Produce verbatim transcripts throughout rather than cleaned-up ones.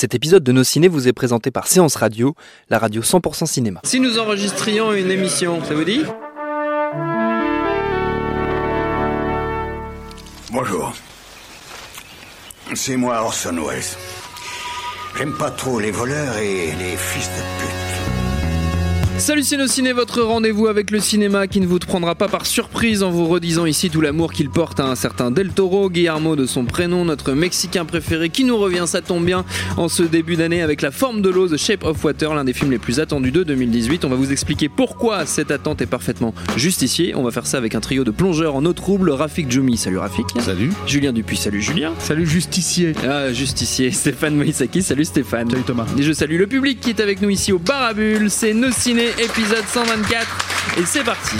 Cet épisode de Nos Ciné vous est présenté par Séance Radio, la radio cent pour cent cinéma. Si nous enregistrions une émission, ça vous dit ? Bonjour. C'est moi Orson Welles. J'aime pas trop les voleurs et les fils de pute. Salut c'est Nos Ciné, votre rendez-vous avec le cinéma qui ne vous prendra pas par surprise en vous redisant ici tout l'amour qu'il porte à un certain Del Toro, Guillermo de son prénom, notre Mexicain préféré qui nous revient, ça tombe bien, en ce début d'année avec La forme de l'eau, The Shape of Water, l'un des films les plus attendus de deux mille dix-huit. On va vous expliquer pourquoi cette attente est parfaitement justifiée. On va faire ça avec un trio de plongeurs en eau trouble, Rafik Djoumi, salut Rafik. Salut. Julien Dupuy, salut Julien. Salut Justicier. Ah Justicier, Stéphane Moïssakis, salut Stéphane. Salut Thomas. Et je salue le public qui est avec nous ici au Bar à Bulles, c'est Nos Ciné. Épisode cent vingt-quatre, et c'est parti.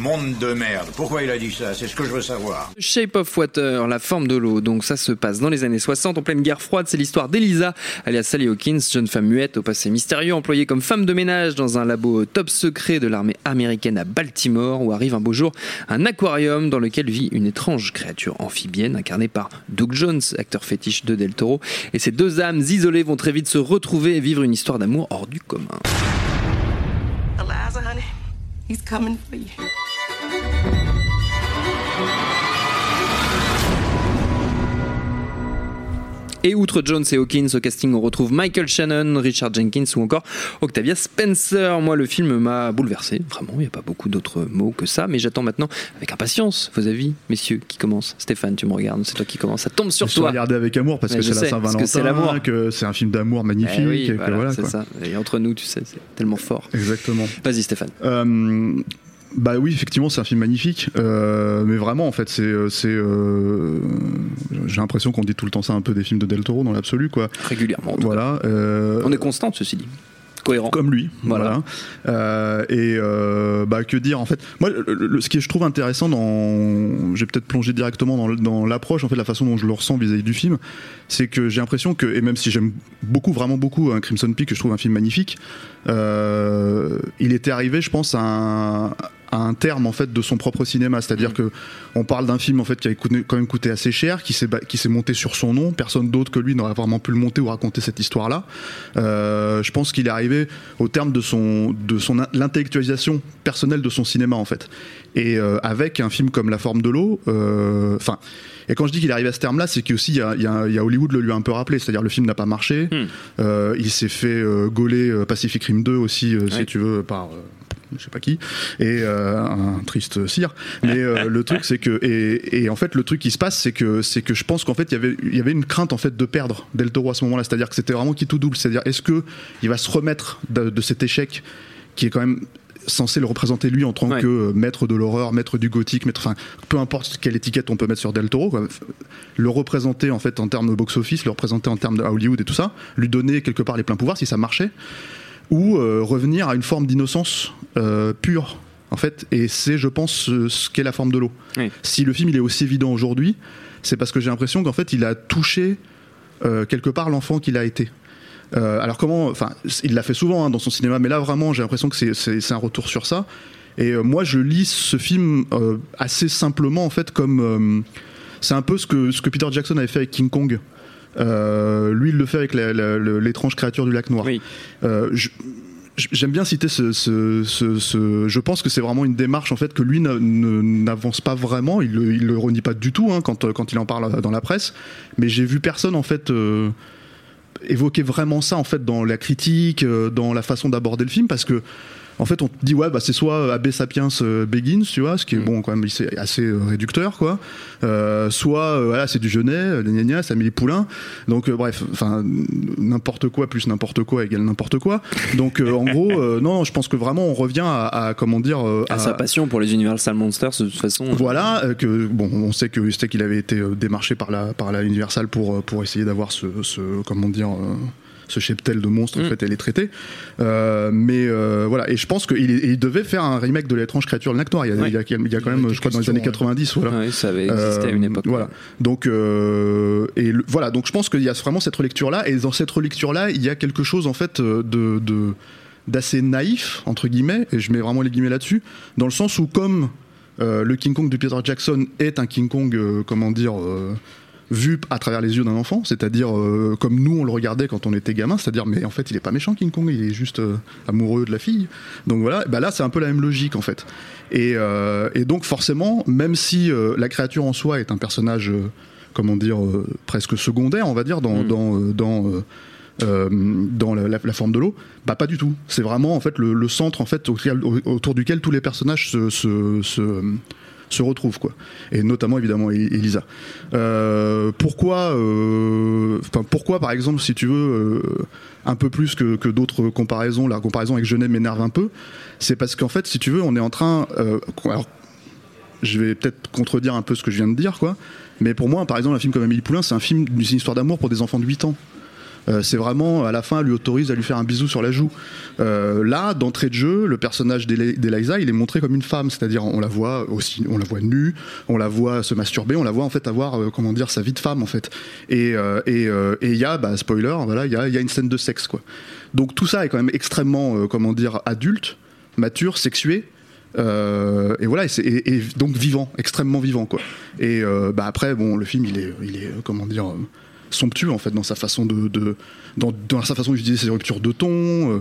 Monde de merde. Pourquoi il a dit ça ? C'est ce que je veux savoir. Shape of Water, la forme de l'eau. Donc ça se passe dans les années soixante, en pleine guerre froide. C'est l'histoire d'Elisa, alias Sally Hawkins, jeune femme muette au passé mystérieux, employée comme femme de ménage dans un labo top secret de l'armée américaine à Baltimore, où arrive un beau jour un aquarium dans lequel vit une étrange créature amphibienne incarnée par Doug Jones, acteur fétiche de Del Toro. Et ces deux âmes isolées vont très vite se retrouver et vivre une histoire d'amour hors du commun. Eliza, honey, he's coming for you. Et outre Jones et Hawkins, au casting on retrouve Michaël Shannon, Richard Jenkins ou encore Octavia Spencer. Moi le film m'a bouleversé, vraiment, il n'y a pas beaucoup d'autres mots que ça, mais j'attends maintenant avec impatience vos avis, messieurs, qui commence. Stéphane, tu me regardes, c'est toi qui commence, ça tombe sur je toi. Je regarder avec amour parce mais que c'est sais, la Saint-Valentin, que c'est l'amour, que c'est un film d'amour magnifique. Eh oui, et, voilà, que voilà, c'est quoi. Ça. Et entre nous, tu sais, c'est tellement fort. Exactement. Vas-y Stéphane. Euh... Bah oui, effectivement, c'est un film magnifique, euh, mais vraiment en fait, c'est, c'est euh, j'ai l'impression qu'on dit tout le temps ça un peu des films de Del Toro dans l'absolu, quoi. Régulièrement. En tout voilà. Euh, On est constant, ceci dit. Cohérent. Comme lui, voilà. voilà. Euh, et euh, bah que dire en fait. Moi, le, le, ce qui je trouve intéressant dans, j'ai peut-être plongé directement dans, le, dans l'approche en fait, la façon dont je le ressens vis-à-vis du film, c'est que j'ai l'impression que, et même si j'aime beaucoup, vraiment beaucoup, hein, Crimson Peak, que je trouve un film magnifique, euh, il était arrivé, je pense, à un, à un terme en fait de son propre cinéma, c'est-à-dire mmh. que on parle d'un film en fait qui a coûté, quand même coûté assez cher, qui s'est qui s'est monté sur son nom. Personne d'autre que lui n'aurait vraiment pu le monter ou raconter cette histoire-là. Euh, je pense qu'il est arrivé au terme de son de son l'intellectualisation personnelle de son cinéma en fait. Et euh, avec un film comme La forme de l'eau, enfin. Euh, et quand je dis qu'il est arrivé à ce terme-là, c'est qu'aussi il y a, y, a, y a Hollywood le lui a un peu rappelé, c'est-à-dire le film n'a pas marché. Mmh. Euh, il s'est fait euh, gauler euh, Pacific Rim deux aussi, euh, ouais. si tu veux, par euh, je sais pas qui, et euh, un triste cire. Mais euh, le truc, c'est que et, et en fait, le truc qui se passe, c'est que c'est que je pense qu'en fait, il y avait il y avait une crainte en fait de perdre Del Toro à ce moment-là. C'est-à-dire que c'était vraiment qui tout double. C'est-à-dire, est-ce que il va se remettre de, de cet échec qui est quand même censé le représenter lui en tant ouais. que euh, maître de l'horreur, maître du gothique, maître, enfin peu importe quelle étiquette on peut mettre sur Del Toro, quoi. Le représenter en fait en termes de box-office, le représenter en termes de Hollywood et tout ça, lui donner quelque part les pleins pouvoirs si ça marchait. Ou euh, revenir à une forme d'innocence euh, pure, en fait. Et c'est, je pense, ce, ce qu'est La forme de l'eau. Oui. Si le film il est aussi évident aujourd'hui, c'est parce que j'ai l'impression qu'en fait, il a touché euh, quelque part l'enfant qu'il a été. Euh, alors comment... Enfin, il l'a fait souvent hein, dans son cinéma, mais là, vraiment, j'ai l'impression que c'est, c'est, c'est un retour sur ça. Et euh, moi, je lis ce film euh, assez simplement, en fait, comme... Euh, c'est un peu ce que, ce que Peter Jackson avait fait avec King Kong. Euh, lui il le fait avec la, la, la, L'Étrange Créature du Lac Noir. Oui. Euh, je, j'aime bien citer ce, ce, ce, ce je pense que c'est vraiment une démarche en fait que lui ne, ne, n'avance pas vraiment, il le, il le renie pas du tout hein, quand, quand il en parle dans la presse, mais j'ai vu personne en fait euh, évoquer vraiment ça en fait dans la critique, dans la façon d'aborder le film, parce que en fait on te dit ouais bah c'est soit Abbé Sapiens euh, Begins tu vois, ce qui est bon quand même c'est assez euh, réducteur quoi, euh, soit euh, voilà c'est du Jeunet, gna gna gna, c'est Amélie Poulain, donc euh, bref enfin n'importe quoi plus n'importe quoi égale n'importe quoi, donc euh, en gros euh, non je pense que vraiment on revient à, à comment dire euh, à, à sa passion pour les Universal Monsters de toute façon voilà euh, que bon on sait que c'était qu'il avait été démarché par la par la Universal pour pour essayer d'avoir ce, ce comment dire euh, ce cheptel de monstres mmh. en fait elle est traitée euh, mais euh, voilà et je pense qu'il il devait faire un remake de L'Étrange Créature du Lac Noir, il y a, ouais. il y a, il y a quand même je crois dans les années quatre-vingt-dix voilà ouais, ça avait existé euh, à une époque voilà donc euh, et le, voilà donc je pense qu'il y a vraiment cette relecture là et dans cette relecture là il y a quelque chose en fait de, de d'assez naïf entre guillemets et je mets vraiment les guillemets là-dessus dans le sens où comme euh, le King Kong de Peter Jackson est un King Kong euh, comment dire euh, vu à travers les yeux d'un enfant, c'est-à-dire euh, comme nous on le regardait quand on était gamin, c'est-à-dire mais en fait il est pas méchant King Kong, il est juste euh, amoureux de la fille. Donc voilà, bah là c'est un peu la même logique en fait. Et, euh, et donc forcément, même si euh, la créature en soi est un personnage, euh, comment dire, euh, presque secondaire, on va dire dans mmh. dans euh, dans euh, Euh, dans la, la, la forme de l'eau, bah pas du tout. C'est vraiment en fait le, le centre en fait autour, autour duquel tous les personnages se, se, se, se retrouvent quoi. Et notamment évidemment Elisa. Euh, pourquoi, euh, pourquoi par exemple si tu veux euh, un peu plus que, que d'autres comparaisons, la comparaison avec Genet m'énerve un peu. C'est parce qu'en fait si tu veux on est en train, euh, alors je vais peut-être contredire un peu ce que je viens de dire quoi. Mais pour moi par exemple un film comme Amélie Poulain c'est un film d'une histoire d'amour pour des enfants de huit ans. Euh, c'est vraiment à la fin elle lui autorise à lui faire un bisou sur la joue. Euh, là d'entrée de jeu le personnage d'Eliza il est montré comme une femme, c'est-à-dire on la voit aussi, on la voit nue, on la voit se masturber, on la voit en fait avoir euh, comment dire sa vie de femme en fait. Et il euh, et, euh, et y a bah, spoiler voilà il y a il y a une scène de sexe quoi. Donc tout ça est quand même extrêmement euh, comment dire adulte, mature, sexué. Euh, et voilà, et, c'est, et, et donc vivant, extrêmement vivant quoi. Et euh, bah après bon le film il est il est comment dire euh, somptueux en fait dans sa façon de, de dans, dans sa façon d'utiliser ses ruptures de ton,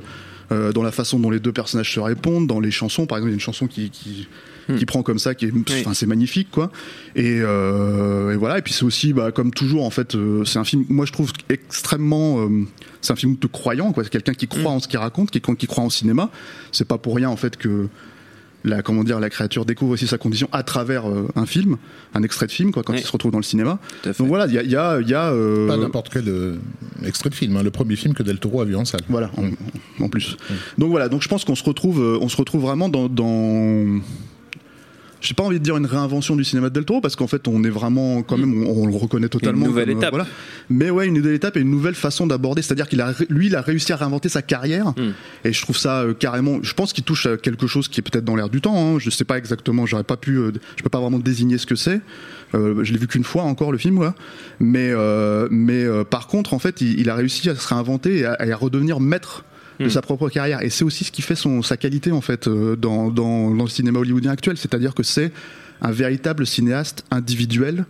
euh, dans la façon dont les deux personnages se répondent, dans les chansons par exemple il y a une chanson qui qui, mmh. qui prend comme ça qui est, oui. c'est magnifique quoi et, euh, et voilà et puis c'est aussi bah, comme toujours en fait euh, c'est un film moi je trouve extrêmement euh, c'est un film de croyant quoi, c'est quelqu'un qui croit mmh. en ce qu'il raconte, qui, qui croit en cinéma, c'est pas pour rien en fait que la, comment dire, la créature découvre aussi sa condition à travers euh, un film, un extrait de film, quoi, quand oui. il se retrouve dans le cinéma. Donc voilà, il y a. Y a, y a euh... pas n'importe quel euh, extrait de film, hein, le premier film que Del Toro a vu en salle. Voilà, en, en plus. Oui. Donc voilà, donc je pense qu'on se retrouve, euh, on se retrouve vraiment dans. dans... J'ai pas envie de dire une réinvention du cinéma de Del Toro parce qu'en fait on est vraiment quand même on, on le reconnaît totalement. Une nouvelle comme, étape. Voilà. Mais ouais une nouvelle étape et une nouvelle façon d'aborder, c'est-à-dire qu'il a lui il a réussi à réinventer sa carrière mm. et je trouve ça euh, carrément. Je pense qu'il touche à quelque chose qui est peut-être dans l'air du temps. Hein. Je sais pas exactement, j'aurais pas pu, euh, je peux pas vraiment désigner ce que c'est. Euh, je l'ai vu qu'une fois encore le film, ouais. mais euh, mais euh, par contre en fait il, il a réussi à se réinventer et à, à redevenir maître de sa propre carrière et c'est aussi ce qui fait son, sa qualité en fait euh, dans, dans, dans le cinéma hollywoodien actuel, c'est-à-dire que c'est un véritable cinéaste individuel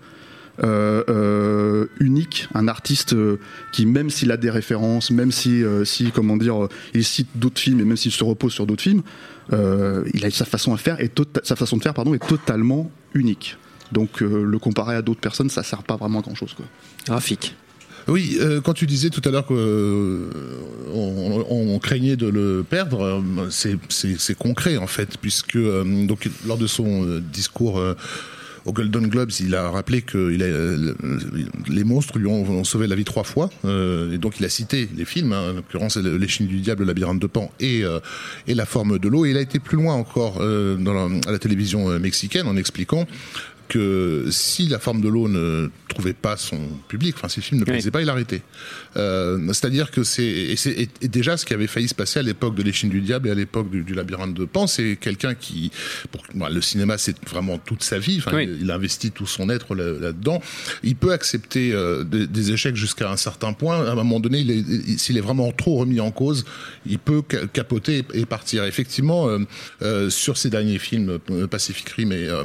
euh, euh, unique, un artiste euh, qui même s'il a des références, même si, euh, si comment dire, il cite d'autres films et même s'il se repose sur d'autres films euh, il a sa façon, à faire est to- sa façon de faire pardon, est totalement unique donc euh, le comparer à d'autres personnes ça sert pas vraiment à grand chose quoi. Rafik. Oui, euh, quand tu disais tout à l'heure qu'on euh, on craignait de le perdre, euh, c'est, c'est, c'est concret en fait, puisque euh, donc, lors de son euh, discours euh, au Golden Globes, il a rappelé que il a, euh, les monstres lui ont, ont sauvé la vie trois fois, euh, et donc il a cité les films, hein, en l'occurrence L'Échine du Diable, Le Labyrinthe de Pan et, euh, et La Forme de l'eau, et il a été plus loin encore euh, dans la, à la télévision mexicaine en expliquant que si La Forme de l'eau ne trouvait pas son public, enfin si le film ne plaisait oui. pas, il arrêtait. Euh, c'est-à-dire que c'est, et c'est et déjà ce qui avait failli se passer à l'époque de L'Échine du Diable et à l'époque du, du Labyrinthe de Pan, c'est quelqu'un qui, pour, bon, le cinéma c'est vraiment toute sa vie, oui. il, il investit tout son être là, là-dedans. Il peut accepter euh, des, des échecs jusqu'à un certain point. À un moment donné, il est, il, s'il est vraiment trop remis en cause, il peut capoter et, et partir. Effectivement, euh, euh, sur ses derniers films, euh, Pacific Rim et euh,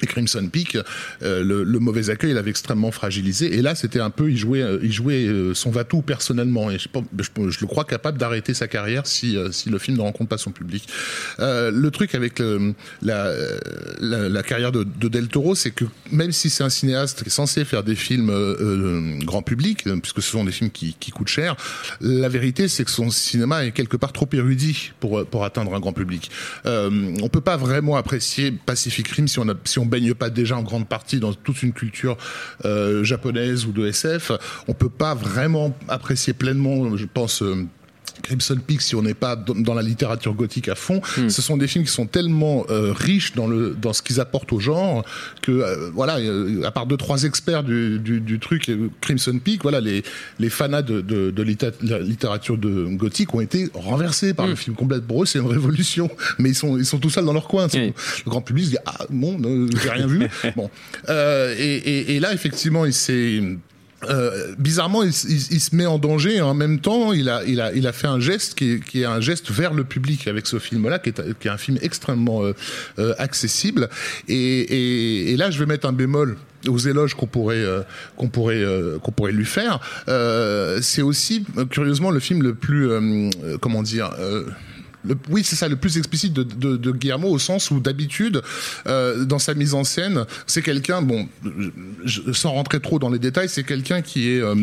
Et Crimson Peak, euh, le, le mauvais accueil l'avait extrêmement fragilisé. Et là, c'était un peu, il jouait, il jouait euh, son va-tout personnellement. Et je, je, je le crois capable d'arrêter sa carrière si, euh, si le film ne rencontre pas son public. Euh, le truc avec le, la, la, la carrière de, de Del Toro, c'est que même si c'est un cinéaste qui est censé faire des films euh, grand public, puisque ce sont des films qui, qui coûtent cher, la vérité, c'est que son cinéma est quelque part trop érudit pour, pour atteindre un grand public. Euh, on ne peut pas vraiment apprécier Pacific Rim si on a, si on baigne pas déjà en grande partie dans toute une culture euh, japonaise ou de S F, on peut pas vraiment apprécier pleinement, je pense, euh, Crimson Peak si on n'est pas dans la littérature gothique à fond. Mm. Ce sont des films qui sont tellement euh, riches dans le dans ce qu'ils apportent au genre que euh, voilà, euh, à part deux trois experts du du, du truc euh, Crimson Peak, voilà les les fanas de de, de la littérature de gothique ont été renversés par mm. le film complète. Pour eux, c'est une révolution, mais ils sont ils sont tout seuls dans leur coin. Mm. Le grand public se dit ah bon, euh, j'ai rien vu. Bon euh, et, et et là effectivement il s'est Euh, bizarrement, il, il, il se met en danger et en même temps, il a, il a, il a fait un geste qui est, qui est un geste vers le public avec ce film-là, qui est, qui est un film extrêmement euh, euh, accessible. Et, et, et là, je vais mettre un bémol aux éloges qu'on pourrait, euh, qu'on pourrait, euh, qu'on pourrait lui faire. Euh, c'est aussi, curieusement, le film le plus, euh, comment dire. Euh, Le, oui, c'est ça, le plus explicite de, de, de Guillermo, au sens où d'habitude, euh, dans sa mise en scène, c'est quelqu'un, bon, je, je, sans rentrer trop dans les détails, c'est quelqu'un qui est... Euh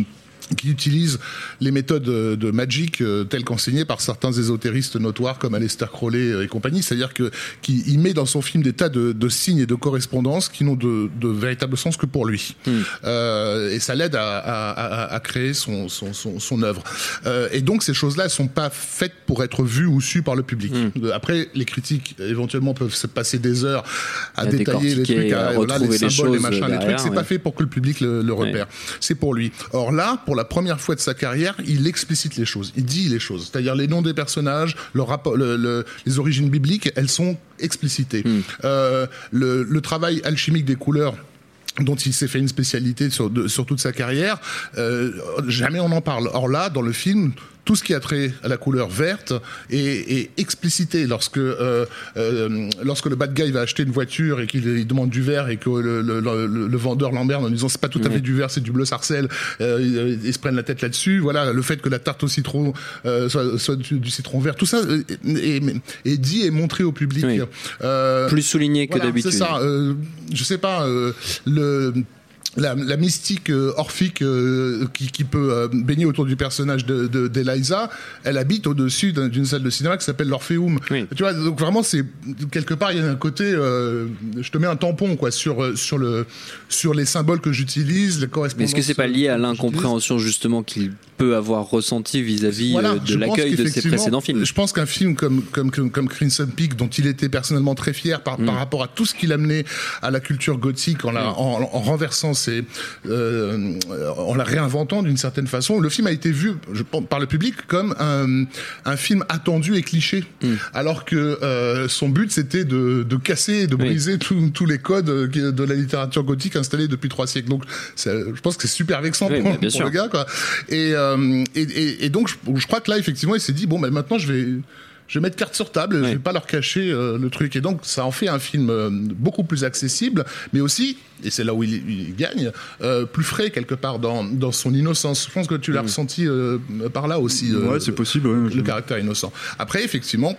qui utilise les méthodes de magic euh, telles qu'enseignées par certains ésotéristes notoires comme Aleister Crowley et compagnie, c'est-à-dire que qui y met dans son film des tas de, de signes et de correspondances qui n'ont de, de véritable sens que pour lui, mmh. euh, et ça l'aide à, à, à, à créer son son son, son œuvre. Euh, et donc ces choses-là sont pas faites pour être vues ou sues par le public. Mmh. Après, les critiques éventuellement peuvent se passer des heures à, à détailler les trucs, à, à voilà, les symboles, les machins, derrière, les trucs. C'est ouais. pas fait pour que le public le, le repère. Ouais. C'est pour lui. Or là, pour la première fois de sa carrière, il explicite les choses, il dit les choses, c'est-à-dire les noms des personnages, leur rapport, le, le, les origines bibliques, elles sont explicitées. Mmh. Euh, le, le travail alchimique des couleurs dont il s'est fait une spécialité sur, de, sur toute sa carrière, euh, jamais on en parle. Or là, dans le film, tout ce qui a trait à la couleur verte est, est explicité. Lorsque, euh, euh, lorsque le bad guy va acheter une voiture et qu'il demande du vert et que le, le, le, le vendeur l'emmerde en disant c'est pas tout à fait du vert, c'est du bleu sarcelle, euh, ils, ils se prennent la tête là-dessus. Voilà, le fait que la tarte au citron euh, soit, soit du, du citron vert, tout ça est, est, est dit et montré au public. Oui. Euh, Plus souligné que voilà, d'habitude. C'est ça. Euh, je sais pas, euh, le... La, la mystique euh, orphique euh, qui, qui peut euh, baigner autour du personnage de, de, d'Eliza, elle habite au-dessus d'un, d'une salle de cinéma qui s'appelle l'Orpheum. Oui. Tu vois, donc vraiment, c'est quelque part, il y a un côté, euh, je te mets un tampon quoi sur sur le sur les symboles que j'utilise, les correspondances. Mais est-ce que c'est pas lié à l'incompréhension justement qu'il peut avoir ressenti vis-à-vis voilà, de l'accueil de ses précédents films? Je pense qu'un film comme comme comme, comme Crimson Peak, dont il était personnellement très fier par mm. par rapport à tout ce qu'il amenait à la culture gothique en la, mm. en, en, en renversant C'est, euh, en la réinventant d'une certaine façon, le film a été vu je pense, par le public comme un, un film attendu et cliché, mmh. alors que euh, son but c'était de, de casser et de briser oui. tous les codes de la littérature gothique installée depuis trois siècles. Donc ça, je pense que c'est super vexant oui, pour, pour le gars quoi. Et, euh, et, et, et donc je, je crois que là effectivement il s'est dit bon ben maintenant je vais Je vais mettre carte sur table, oui. je vais pas leur cacher euh, le truc. Et donc, ça en fait un film euh, beaucoup plus accessible, mais aussi, et c'est là où il, il gagne, euh, plus frais quelque part dans, dans son innocence. Je pense que tu l'as oui. ressenti euh, par là aussi. Euh, ouais, c'est possible. Ouais, le caractère innocent. Après, effectivement,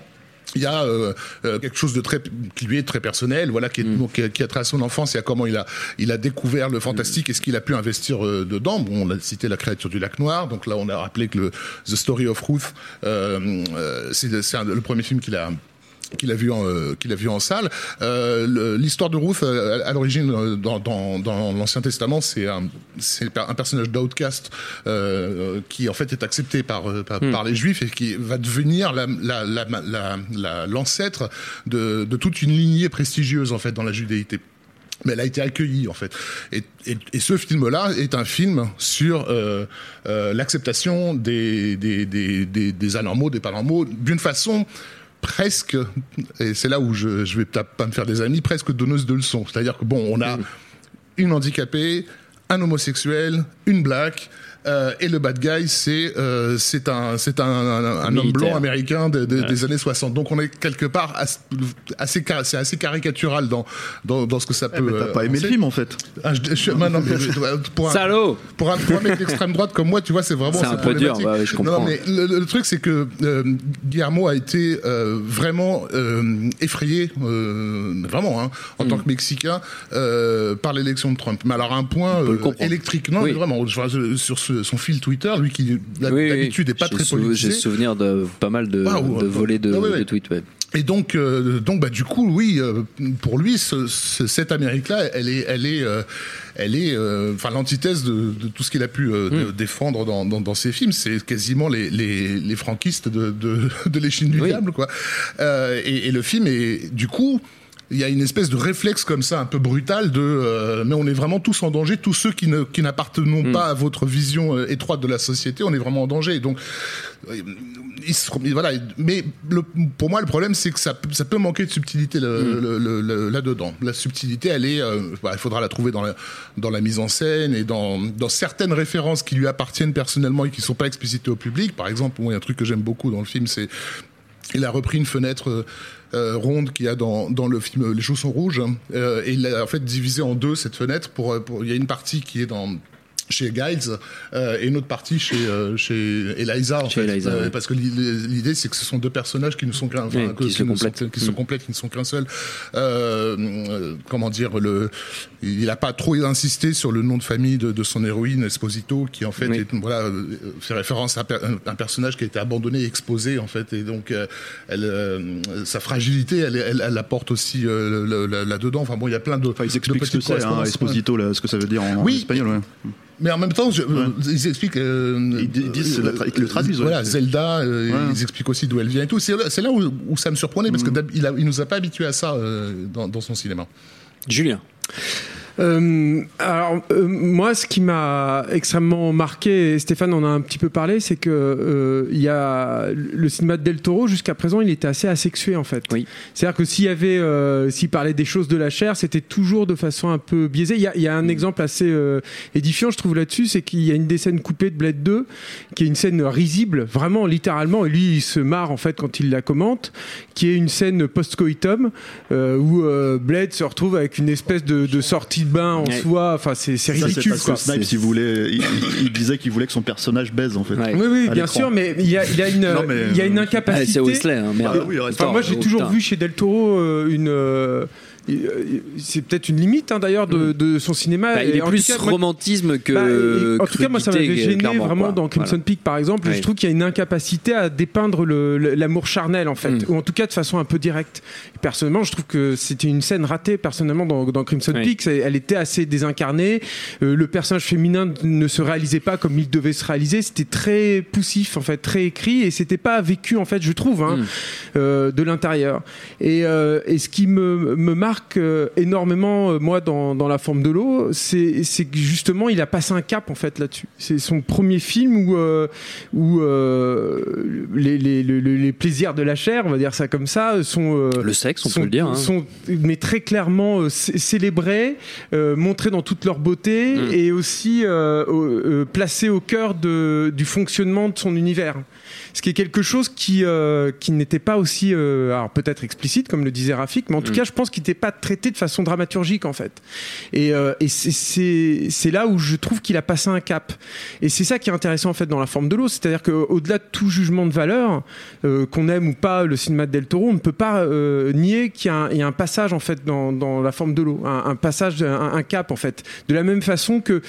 il y a euh, euh, quelque chose de très qui lui est très personnel, voilà, qui, est, mm. qui, qui a trait à son enfance et à comment il a il a découvert le fantastique et ce qu'il a pu investir euh, dedans. Bon, on a cité La Créature du Lac Noir, donc là on a rappelé que le The Story of Ruth, euh, euh, c'est, c'est un, le premier film qu'il a qu'il a vu en euh, qu'il a vu en salle. Euh, le, l'histoire de Ruth euh, à l'origine euh, dans, dans dans l'Ancien Testament, c'est un c'est un personnage d'outcast euh, qui en fait est accepté par par, mmh. par les Juifs et qui va devenir la la la, la, la, la l'ancêtre de de toute une lignée prestigieuse en fait dans la judéité. Mais elle a été accueillie en fait. Et, et, et ce film-là est un film sur euh, euh, l'acceptation des des des des, des anormaux, des panormaux, d'une façon presque, et c'est là où je, je vais peut-être pas me faire des amis, presque donneuse de leçons. C'est-à-dire que bon, on a une handicapée, un homosexuel, une black, euh, et le bad guy, c'est, euh, c'est un, c'est un, un, un homme blanc américain de, de, ouais. des années soixante. Donc on est quelque part assez, assez, c'est assez caricatural dans, dans, dans ce que ça peut. Eh mais t'as pas aimé euh, le film en fait. Ah, je, je, non, non, mais, pour un, Salaud pour un, pour un mec d'extrême droite comme moi, tu vois, c'est vraiment. C'est un peu dur, bah, je comprends. Non, mais le, le truc, c'est que euh, Guillermo a été euh, vraiment euh, effrayé, euh, vraiment, hein, en mm. tant que Mexicain, euh, par l'élection de Trump. Mais alors, un point euh, électrique, non, oui. mais vraiment, je, sur ce. Son fil Twitter, lui qui d'habitude oui, oui. est pas j'ai très sou- politisé. J'ai souvenir de pas mal de, ah, ouais, de volets de, ah, ouais, ouais. de tweets. Ouais. Et donc, euh, donc bah du coup, oui, euh, pour lui, ce, ce, cette Amérique-là, elle est, elle est, euh, elle est, enfin euh, l'antithèse de, de tout ce qu'il a pu euh, mm. de, défendre dans, dans, dans ses films. C'est quasiment les, les, les franquistes de, de, de l'échine du oui. diable, quoi. Euh, et, et le film est du coup il y a une espèce de réflexe comme ça, un peu brutal, de euh, mais on est vraiment tous en danger, tous ceux qui ne qui n'appartenons mmh. pas à votre vision euh, étroite de la société, on est vraiment en danger. Et donc euh, il se, voilà. Mais le, pour moi, le problème, c'est que ça ça peut manquer de subtilité le, mmh. le, le, le, là-dedans. La subtilité, elle est, euh, bah, il faudra la trouver dans la dans la mise en scène et dans dans certaines références qui lui appartiennent personnellement et qui sont pas explicitées au public. Par exemple, moi, il y a un truc que j'aime beaucoup dans le film, c'est il a repris une fenêtre euh, Euh, ronde qu'il y a dans, dans le film Les Chaussons rouges, hein, euh, et il l'a en fait divisé en deux, cette fenêtre. Pour, pour, il y a une partie qui est dans, chez Giles euh, et une autre partie chez, euh, chez Eliza, en chez fait, Eliza, euh, ouais. Parce que l'idée, c'est que ce sont deux personnages qui ne sont qu'un, enfin, oui, que, qui, se qui, ne sont, qui mmh. se complètent, qui ne sont qu'un seul. Euh, euh, comment dire, le, il n'a pas trop insisté sur le nom de famille de, de son héroïne, Esposito, qui en fait oui. est, voilà, fait référence à un, un personnage qui a été abandonné, exposé en fait, et donc euh, elle, euh, sa fragilité, elle, elle, elle la porte aussi euh, là-dedans. Enfin bon, il y a plein de. Enfin, ils expliquent ce que c'est, hein, Esposito, là, ce que ça veut dire en, oui, en espagnol. Ouais. Mais en même temps, je, ouais. ils expliquent. Euh, ils, ils disent, euh, ils le traduisent. Voilà, ouais. Zelda. Euh, ouais. Ils expliquent aussi d'où elle vient et tout. C'est, c'est là où, où ça me surprenait parce que il, a, il nous a pas habitués à ça euh, dans, dans son cinéma. Julien. Euh, alors euh, moi, ce qui m'a extrêmement marqué, et Stéphane en a un petit peu parlé, c'est que euh, y a le cinéma de Del Toro jusqu'à présent, il était assez asexué en fait. Oui. C'est-à-dire que s'il y avait, euh, s'il parlait des choses de la chair, c'était toujours de façon un peu biaisée. Il y a, y a un exemple assez euh, édifiant, je trouve là-dessus, c'est qu'il y a une des scènes coupées de Blade deux, qui est une scène risible, vraiment littéralement, et lui il se marre en fait quand il la commente, qui est une scène post-coitum euh, où euh, Blade se retrouve avec une espèce de, de sortie bain en ouais. soi, enfin c'est, c'est ridicule. Ça, c'est parce que Snipes, il voulait, il, il disait qu'il voulait que son personnage baise en fait. Ouais. Oui, oui, bien sûr, mais il y a, il y a une, non, mais, il y a une incapacité. C'est Wesley, hein, merde. Ah, oui, enfin, tort, moi, j'ai toujours tard. vu chez Del Toro euh, une. Euh, c'est peut-être une limite hein, d'ailleurs de, de son cinéma. Bah, il est et plus cas, romantisme moi, que bah, et, en tout cas moi ça m'avait gêné vraiment quoi. Dans Crimson voilà. Peak par exemple oui. je trouve qu'il y a une incapacité à dépeindre le, l'amour charnel en fait mm. ou en tout cas de façon un peu directe. Personnellement je trouve que c'était une scène ratée personnellement dans, dans Crimson oui. Peak. Elle était assez désincarnée, euh, le personnage féminin ne se réalisait pas comme il devait se réaliser, c'était très poussif en fait, très écrit et c'était pas vécu en fait je trouve hein, mm. euh, de l'intérieur et, euh, et ce qui me, me marque énormément moi dans, dans La forme de l'eau c'est, c'est que justement il a passé un cap en fait là-dessus. C'est son premier film où, euh, où euh, les, les, les, les plaisirs de la chair on va dire ça comme ça sont euh, le sexe on sont, peut le dire hein. sont, mais très clairement euh, célébrés euh, montrés dans toute leur beauté mmh. et aussi euh, euh, placés au cœur de, du fonctionnement de son univers, ce qui est quelque chose qui, euh, qui n'était pas aussi euh, alors peut-être explicite comme le disait Rafik mais en tout mmh. cas je pense qu'il n'était pas traité de façon dramaturgique en fait et, euh, et c'est, c'est, c'est là où je trouve qu'il a passé un cap et c'est ça qui est intéressant en fait dans La forme de l'eau, c'est-à-dire qu'au-delà de tout jugement de valeur euh, qu'on aime ou pas le cinéma de Del Toro, on ne peut pas euh, nier qu'il y a, un, il y a un passage en fait dans, dans La forme de l'eau, un, un passage un, un cap en fait, de la même façon que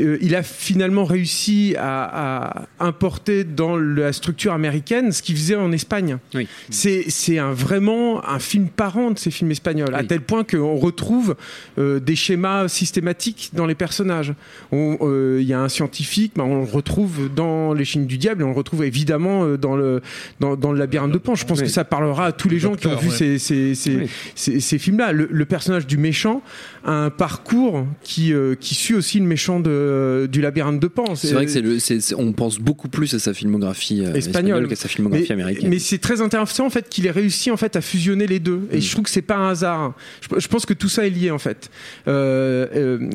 euh, il a finalement réussi à, à importer dans la structure américaine ce qu'il faisait en Espagne oui. c'est, c'est un, vraiment un film parent de ces films espagnols à tel point qu'on retrouve euh, des schémas systématiques dans les personnages. Il euh, y a un scientifique, bah, on le retrouve dans L'Échine du Diable, et on le retrouve évidemment euh, dans, le, dans, dans Le Labyrinthe de Pan. Je pense oui. que ça parlera à tous les, les gens docteurs, qui ont vu ouais. ces, ces, ces, oui. ces, ces films-là. Le, le personnage du méchant a un parcours qui, euh, qui suit aussi le méchant de, du Labyrinthe de Pan. C'est, c'est vrai que c'est le, c'est, c'est, on pense beaucoup plus à sa filmographie euh, espagnole qu'à sa filmographie mais, américaine. Mais c'est très intéressant en fait, qu'il ait réussi en fait, à fusionner les deux. Et mmh. je trouve que c'est pas un hasard. Je pense que tout ça est lié en fait. Euh, euh,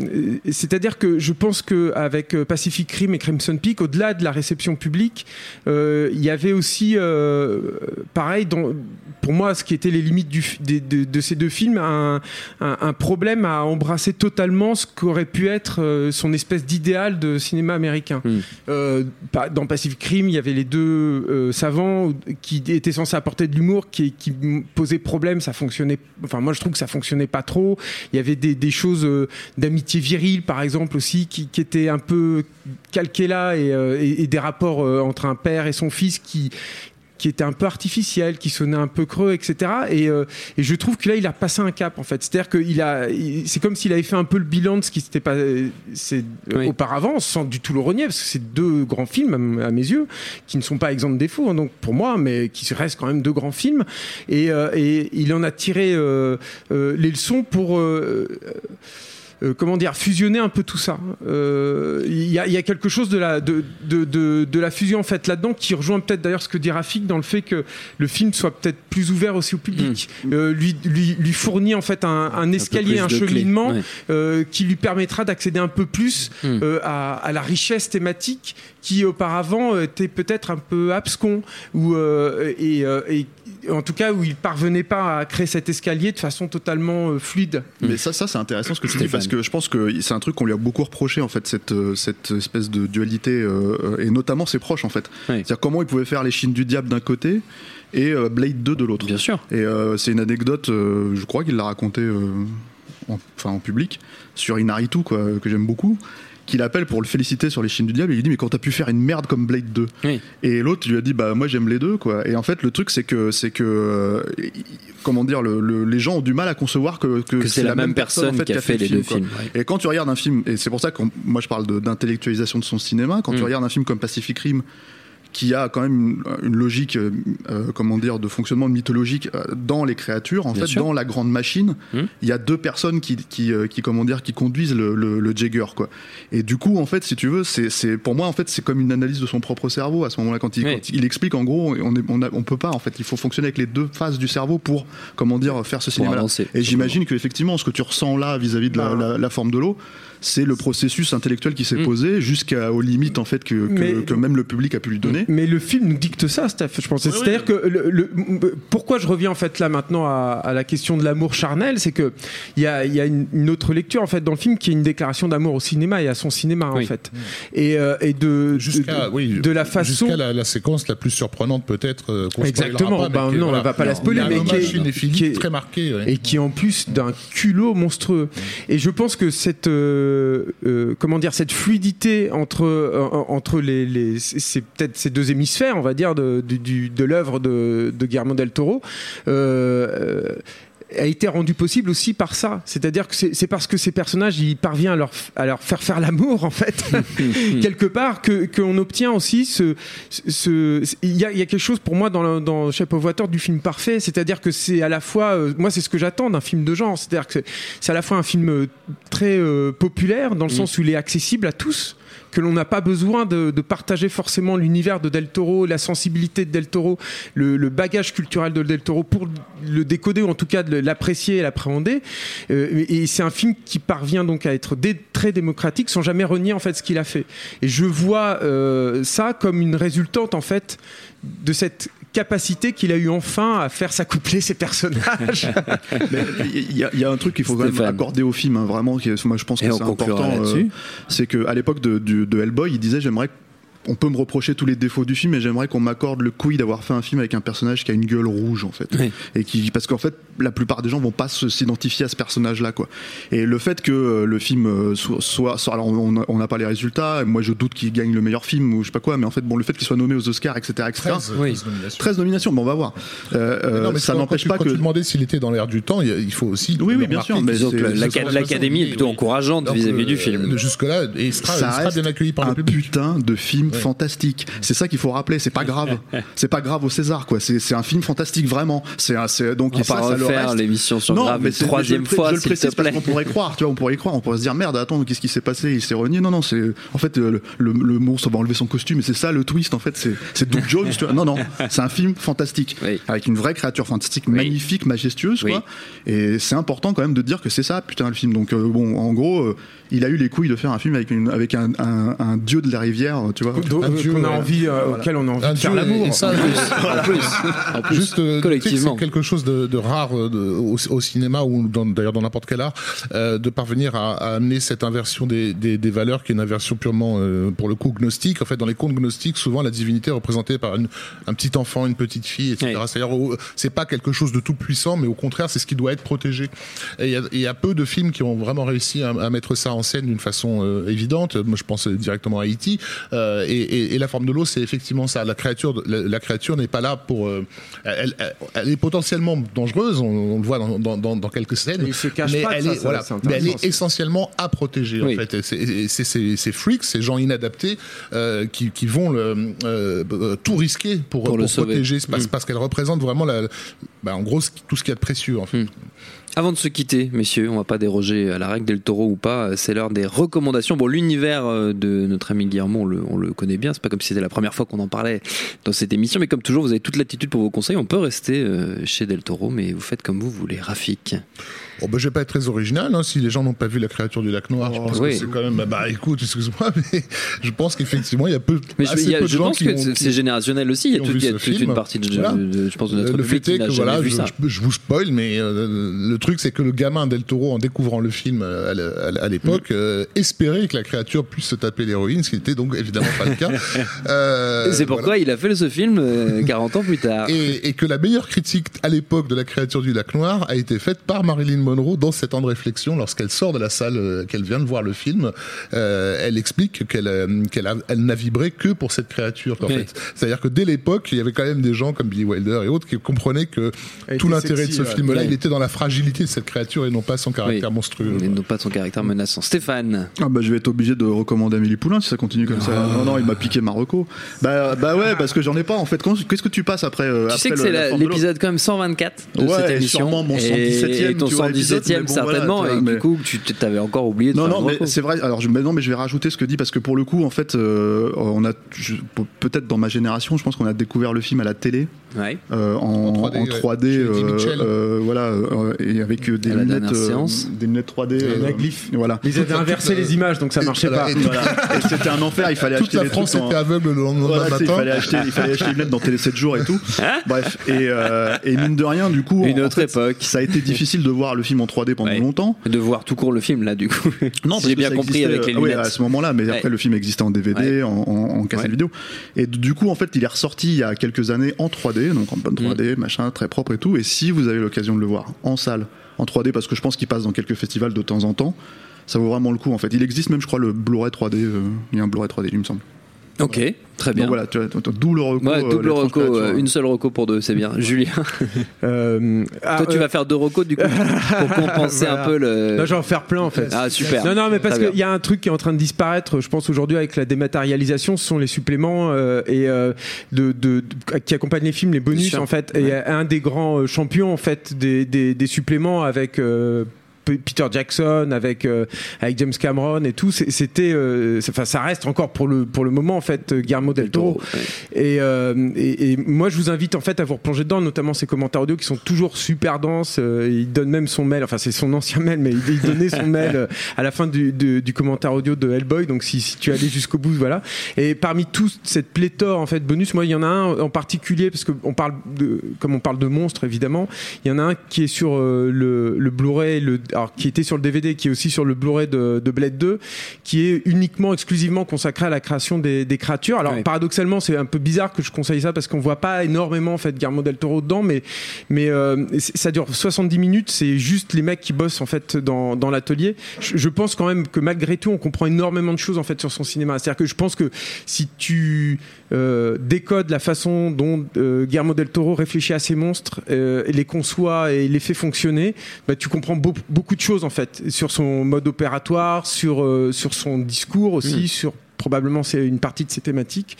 c'est-à-dire que je pense qu'avec Pacific Rim et Crimson Peak, au-delà de la réception publique, euh, il y avait aussi, euh, pareil, dans, pour moi, ce qui était les limites du, de, de, de ces deux films, un, un, un problème à embrasser totalement ce qu'aurait pu être son espèce d'idéal de cinéma américain. Mmh. Euh, dans Pacific Rim, il y avait les deux euh, savants qui étaient censés apporter de l'humour, qui, qui posaient problème, ça fonctionnait. Enfin, moi, je trouve que ça fonctionnait pas trop. Il y avait des, des choses euh, d'amitié virile par exemple aussi qui, qui étaient un peu calquées là et, euh, et, et des rapports euh, entre un père et son fils qui qui était un peu artificiel, qui sonnait un peu creux, et cetera. Et, euh, et je trouve que là, il a passé un cap, en fait. C'est-à-dire que il a, il, c'est comme s'il avait fait un peu le bilan de ce qui s'était passé oui. auparavant, sans du tout le renier, parce que c'est deux grands films, à, à mes yeux, qui ne sont pas exempts de défauts, hein, donc pour moi, mais qui restent quand même deux grands films. Et, euh, et il en a tiré euh, euh, les leçons pour... Euh, euh, Euh, comment dire, fusionner un peu tout ça. Il euh, y, a, y a quelque chose de la, de, de, de, de la fusion en fait là-dedans qui rejoint peut-être d'ailleurs ce que dit Rafik dans le fait que le film soit peut-être plus ouvert aussi au public, mmh. euh, lui, lui, lui fournit en fait un, un escalier, un, un cheminement ouais. euh, qui lui permettra d'accéder un peu plus mmh. euh, à, à la richesse thématique qui auparavant était peut-être un peu abscon ou euh, et, et en tout cas où il parvenait pas à créer cet escalier de façon totalement euh, fluide. Mais ça, ça c'est intéressant ce que tu dis parce que je pense que c'est un truc qu'on lui a beaucoup reproché en fait cette cette espèce de dualité euh, et notamment ses proches en fait. Oui. C'est-à-dire comment il pouvait faire l'échine du diable d'un côté et euh, Blade deux de l'autre. Bien sûr. Et euh, c'est une anecdote, euh, je crois qu'il l'a racontée euh, en, enfin en public sur Inaritu quoi que j'aime beaucoup. Qu'il appelle pour le féliciter sur les L'échine du Diable et il lui dit mais quand t'as pu faire une merde comme Blade deux oui. Et l'autre lui a dit bah moi j'aime les deux quoi. Et en fait le truc c'est que c'est que euh, comment dire le, le, les gens ont du mal à concevoir que, que, que c'est, c'est la même, même personne, personne en fait, qui a fait, fait les film, deux quoi. Films ouais. Et quand tu regardes un film et c'est pour ça que moi je parle de, d'intellectualisation de son cinéma quand mmh. tu regardes un film comme Pacific Rim qui a quand même une, une logique euh, comment dire de fonctionnement mythologique euh, dans les créatures en Bien fait sûr. Dans la grande machine il mmh. y a deux personnes qui qui, euh, qui comment dire qui conduisent le le, le Jagger quoi et du coup en fait si tu veux c'est c'est pour moi en fait c'est comme une analyse de son propre cerveau à ce moment-là quand il oui. quand il explique en gros on est, on, a, on peut pas en fait il faut fonctionner avec les deux phases du cerveau pour comment dire faire ce cinéma et absolument. J'imagine que effectivement ce que tu ressens là vis-à-vis de la, la, la forme de l'eau c'est le processus intellectuel qui s'est mmh. posé jusqu'aux limites en fait que, que, mais, que même le public a pu lui donner. Mais le film nous dicte ça, Steph, je pense. Oui, c'est-à-dire oui. que le, le, pourquoi je reviens en fait là maintenant à, à la question de l'amour charnel, c'est que il y a, y a une, une autre lecture en fait dans le film qui est une déclaration d'amour au cinéma et à son cinéma oui. en fait. Mmh. Et, euh, et de jusqu'à, de, oui, de la façon jusqu'à la, la séquence la plus surprenante peut-être. Euh, qu'on exactement. Pas, ben, non, on voilà, va pas la spoiler, mais qui est, qui est très marqué ouais. et qui est en plus d'un culot monstrueux. Mmh. Et je pense que cette euh, Euh, comment dire cette fluidité entre euh, entre les, les c'est peut-être ces deux hémisphères on va dire de du de l'œuvre de, de Guillermo del Toro. Euh, euh a été rendu possible aussi par ça, c'est-à-dire que c'est, c'est parce que ces personnages ils parviennent à leur, à leur faire faire l'amour en fait quelque part que qu'on obtient aussi ce ce il y a il y a quelque chose pour moi dans le, dans Shape of Water du film parfait, c'est-à-dire que c'est à la fois euh, moi c'est ce que j'attends d'un film de genre, c'est-à-dire que c'est, c'est à la fois un film très euh, populaire dans le mmh. sens où il est accessible à tous, que l'on n'a pas besoin de, de partager forcément l'univers de Del Toro, la sensibilité de Del Toro, le, le bagage culturel de Del Toro pour le décoder ou en tout cas de l'apprécier et l'appréhender. Euh, et c'est un film qui parvient donc à être dé- très démocratique sans jamais renier en fait ce qu'il a fait. Et je vois euh, ça comme une résultante en fait de cette capacité qu'il a eu enfin à faire s'accoupler ses personnages. Il y, y a un truc qu'il faut Stéphane. Quand même accorder au film, hein, vraiment. Qui, moi, je pense que et c'est important. Euh, c'est qu'à l'époque de, de, de Hellboy, il disait j'aimerais. On peut me reprocher tous les défauts du film, mais j'aimerais qu'on m'accorde le couille d'avoir fait un film avec un personnage qui a une gueule rouge en fait, oui. et qui parce qu'en fait la plupart des gens vont pas s'identifier à ce personnage-là quoi. Et le fait que le film soit, soit, soit alors on n'a pas les résultats. Moi je doute qu'il gagne le meilleur film ou je sais pas quoi, mais en fait bon le fait qu'il soit nommé aux Oscars et cetera et cetera. treize, oui. treize nominations, bon on va voir. Euh, non, mais ça n'empêche tu, pas que. Je demandais s'il était dans l'air du temps, il faut aussi. Oui oui bien sûr. Mais donc, l'acad- l'académie est plutôt oui, encourageante donc, vis-à-vis euh, du film. Jusque là et sera, ça sera bien accueilli par le public. Putain de film. Fantastique, c'est ça qu'il faut rappeler, c'est pas grave, c'est pas grave au César quoi, c'est c'est un film fantastique vraiment, c'est, un, c'est donc on va pas refaire l'émission sur Grave une troisième fois s'il te plaît. On pourrait croire, tu vois, on pourrait y croire, on pourrait se dire merde attends qu'est-ce qui s'est passé, il s'est renié, non non c'est en fait le, le, le monstre va enlever son costume et c'est ça le twist en fait, c'est c'est Doug Jones, tu vois, non non c'est un film fantastique oui. avec une vraie créature fantastique oui. magnifique majestueuse oui. quoi, et c'est important quand même de dire que c'est ça putain le film donc euh, bon en gros euh, il a eu les couilles de faire un film avec une avec un un, un dieu de la rivière tu vois. Un dieu, on a envie, euh, voilà. auquel on a envie un de faire l'amour. Ça, en plus, en plus, en plus. Juste, euh, collectivement. C'est quelque chose de, de rare de, au, au cinéma ou dans, d'ailleurs dans n'importe quel art, euh, de parvenir à, à amener cette inversion des, des, des valeurs qui est une inversion purement, euh, pour le coup, gnostique. En fait, dans les contes gnostiques, souvent la divinité est représentée par une, un petit enfant, une petite fille, et cetera. Oui. C'est-à-dire, c'est pas quelque chose de tout puissant, mais au contraire, c'est ce qui doit être protégé. Et il y, y a peu de films qui ont vraiment réussi à, à mettre ça en scène d'une façon euh, évidente. Moi, je pense directement à E T Euh, et, et, et la forme de l'eau, c'est effectivement ça. La créature, la, la créature n'est pas là pour... Euh, elle, elle est potentiellement dangereuse, on, on le voit dans, dans, dans, dans quelques scènes, mais, se cache mais, pas elle, ça, est, ça, voilà, mais elle est essentiellement à protéger. Oui. En fait. C'est, c'est, c'est, c'est freaks, ces gens inadaptés euh, qui, qui vont le, euh, tout risquer pour, pour, pour protéger, parce, mmh. parce qu'elle représente vraiment, la, bah, en gros, tout ce qu'il y a de précieux. En fait. Mmh. Avant de se quitter, messieurs, on va pas déroger à la règle Del Toro ou pas, c'est l'heure des recommandations. Bon, l'univers de notre ami Guillermo, on le, on le connaît bien, c'est pas comme si c'était la première fois qu'on en parlait dans cette émission, mais comme toujours, vous avez toute l'attitude pour vos conseils, on peut rester chez Del Toro, mais vous faites comme vous voulez. Rafik. Bon, ben, je vais pas être très original, hein, si les gens n'ont pas vu La Créature du Lac Noir, oh, je pense oui. que c'est quand même, bah, écoute, excuse-moi, mais je pense qu'effectivement, il y a peu, mais assez je, y a, peu de je gens pense qui que ont, c'est, qui, c'est générationnel aussi, il y a, tout, y a toute film. Une partie de, voilà. de, je pense, de notre le public fait est qui n'a que, jamais voilà, vu je, ça. Je, je vous spoil, mais euh, le truc, c'est que le gamin Del Toro, en découvrant le film à, à, à l'époque, mmh. euh, espérait que la créature puisse se taper l'héroïne, ce qui n'était donc évidemment pas le cas. Euh, c'est pourquoi voilà. il a fait ce film euh, quarante ans plus tard. Et, et que la meilleure critique à l'époque de La Créature du Lac Noir a été faite par Marilyn Monroe dans sept ans de réflexion, lorsqu'elle sort de la salle qu'elle vient de voir le film, euh, elle explique qu'elle, euh, qu'elle a, elle n'a vibré que pour cette créature en oui. fait. C'est-à-dire que dès l'époque, il y avait quand même des gens comme Billy Wilder et autres qui comprenaient que elle tout l'intérêt sexy, de ce ouais. film-là, ouais. il était dans la fragilité de cette créature et non pas son caractère oui. monstrueux. Et non pas son caractère menaçant. Stéphane. Ah bah je vais être obligé de recommander Amélie Poulain si ça continue comme oh. ça. Non non, il m'a piqué ma reco. Bah bah ouais, parce que j'en ai pas en fait. Qu'est-ce que tu passes après euh, Tu après sais que le, c'est la, l'épisode quand même cent vingt-quatre de ouais, cette émission. Sûrement mon cent dix-septième. Et ton cent dix-septième bon, certainement voilà, et mais... du coup tu t'avais encore oublié de non non mais c'est vrai alors je, mais non mais je vais rajouter ce que dit parce que pour le coup en fait euh, on a je, peut-être dans ma génération je pense qu'on a découvert le film à la télé ouais. euh, en, en trois D, en trois D euh, euh, voilà euh, et avec des lunettes euh, des lunettes trois D euh, la glyphe voilà ils avaient inversé les images donc ça marchait pas c'était un enfer il fallait acheter toute la France était aveugle le lendemain matin il fallait acheter il fallait acheter les lunettes dans Télé sept jours et tout bref et mine de rien du coup une autre époque ça a été difficile de voir le film en trois D pendant ouais. longtemps. De voir tout court le film là du coup. Non, si j'ai bien compris avec les lunettes. Oui, à ce moment-là, mais ouais. après le film existait en D V D, ouais. en, en, en cassette ouais. vidéo. Et du coup, en fait, il est ressorti il y a quelques années en trois D, donc en bonne trois D, mmh. machin, très propre et tout. Et si vous avez l'occasion de le voir en salle, en trois D, parce que je pense qu'il passe dans quelques festivals de temps en temps, ça vaut vraiment le coup en fait. Il existe même, je crois, le Blu-ray trois D. Euh, il y a un Blu-ray trois D, il me semble. Ok, voilà. Très bien. Donc voilà, tu as, tu as, tu as, d'où le reco. Ouais, double euh, reco, euh, une seule reco pour deux, c'est bien. Ouais. Julien, euh, ah, toi euh... tu vas faire deux recos du coup pour compenser voilà. un peu le. Non, je vais en faire plein en fait. Ah super. Non non, mais parce qu'il y a un truc qui est en train de disparaître, je pense aujourd'hui avec la dématérialisation, ce sont les suppléments euh, et euh, de, de, de qui accompagnent les films, les bonus en fait. Ouais. Et un des grands champions en fait des des, des suppléments avec. Euh, Peter Jackson avec euh, avec James Cameron et tout c'était euh, enfin ça reste encore pour le pour le moment en fait Guillermo del Toro ouais. et, euh, et et moi je vous invite en fait à vous replonger dedans notamment ses commentaires audio qui sont toujours super denses euh, il donne même son mail enfin c'est son ancien mail mais il, il donnait son mail à la fin du, du du commentaire audio de Hellboy donc si si tu allais jusqu'au bout voilà et parmi tous cette pléthore en fait bonus moi il y en a un en particulier parce que on parle de comme on parle de monstres évidemment il y en a un qui est sur euh, le le Blu-ray le alors qui était sur le D V D, qui est aussi sur le Blu-ray de, de Blade deux, qui est uniquement, exclusivement consacré à la création des, des créatures. Alors ouais. paradoxalement, c'est un peu bizarre que je conseille ça parce qu'on voit pas énormément en fait Guillermo del Toro dedans, mais mais euh, ça dure soixante-dix minutes. C'est juste les mecs qui bossent en fait dans dans l'atelier. Je, je pense quand même que malgré tout, on comprend énormément de choses en fait sur son cinéma. C'est-à-dire que je pense que si tu euh, décodes la façon dont euh, Guillermo del Toro réfléchit à ses monstres, euh, les conçoit et les fait fonctionner, bah tu comprends beaucoup, beaucoup de choses en fait sur son mode opératoire sur euh, sur son discours aussi mmh. sur probablement c'est une partie de ses thématiques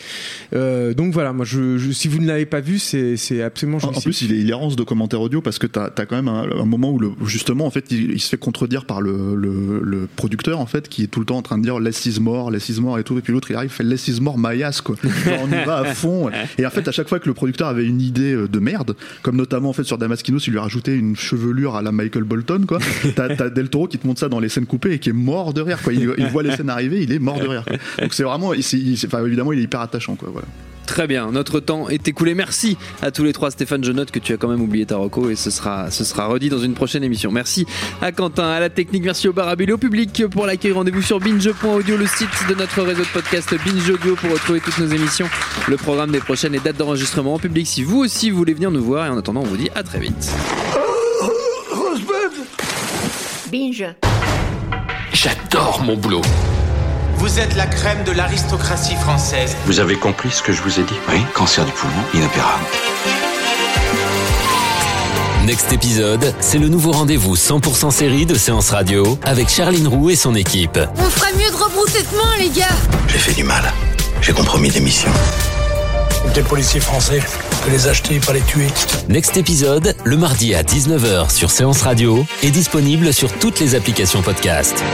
euh, donc voilà moi je, je si vous ne l'avez pas vu c'est c'est absolument en, en plus il est hilarant de commentaires audio parce que t'as t'as quand même un, un moment où le justement en fait il, il se fait contredire par le, le le producteur en fait qui est tout le temps en train de dire less is more less is more et tout et puis l'autre il arrive fait less is more my ass quoi genre, on y va à fond et en fait à chaque fois que le producteur avait une idée de merde comme notamment en fait sur Damaskinos il lui rajoutait une chevelure à la Michael Bolton quoi t'as t'as Del Toro qui te montre ça dans les scènes coupées et qui est mort de rire quoi il, il voit les scènes arriver il est mort de rire quoi. Donc c'est vraiment, c'est, c'est, enfin évidemment, il est hyper attachant, quoi. Voilà. Très bien, notre temps est écoulé. Merci à tous les trois. Stéphane, je note que tu as quand même oublié ta reco et ce sera, ce sera redit dans une prochaine émission. Merci à Quentin, à la technique, merci au Barabule et au public pour l'accueil. Rendez-vous sur binge point audio, le site de notre réseau de podcast Binge Audio pour retrouver toutes nos émissions, le programme des prochaines et dates d'enregistrement en public si vous aussi vous voulez venir nous voir. Et en attendant, on vous dit à très vite. Binge. J'adore mon boulot. Vous êtes la crème de l'aristocratie française. Vous avez compris ce que je vous ai dit? Oui, cancer du poumon, inopérable. Next épisode, c'est le nouveau rendez-vous cent pour cent série de Séance Radio avec Charline Roux et son équipe. On ferait mieux de rebrousser de main, les gars. J'ai fait du mal. J'ai compromis des missions. Des policiers français, on peut les acheter, pas les tuer. Next épisode, le mardi à dix-neuf heures sur Séance Radio, est disponible sur toutes les applications podcast.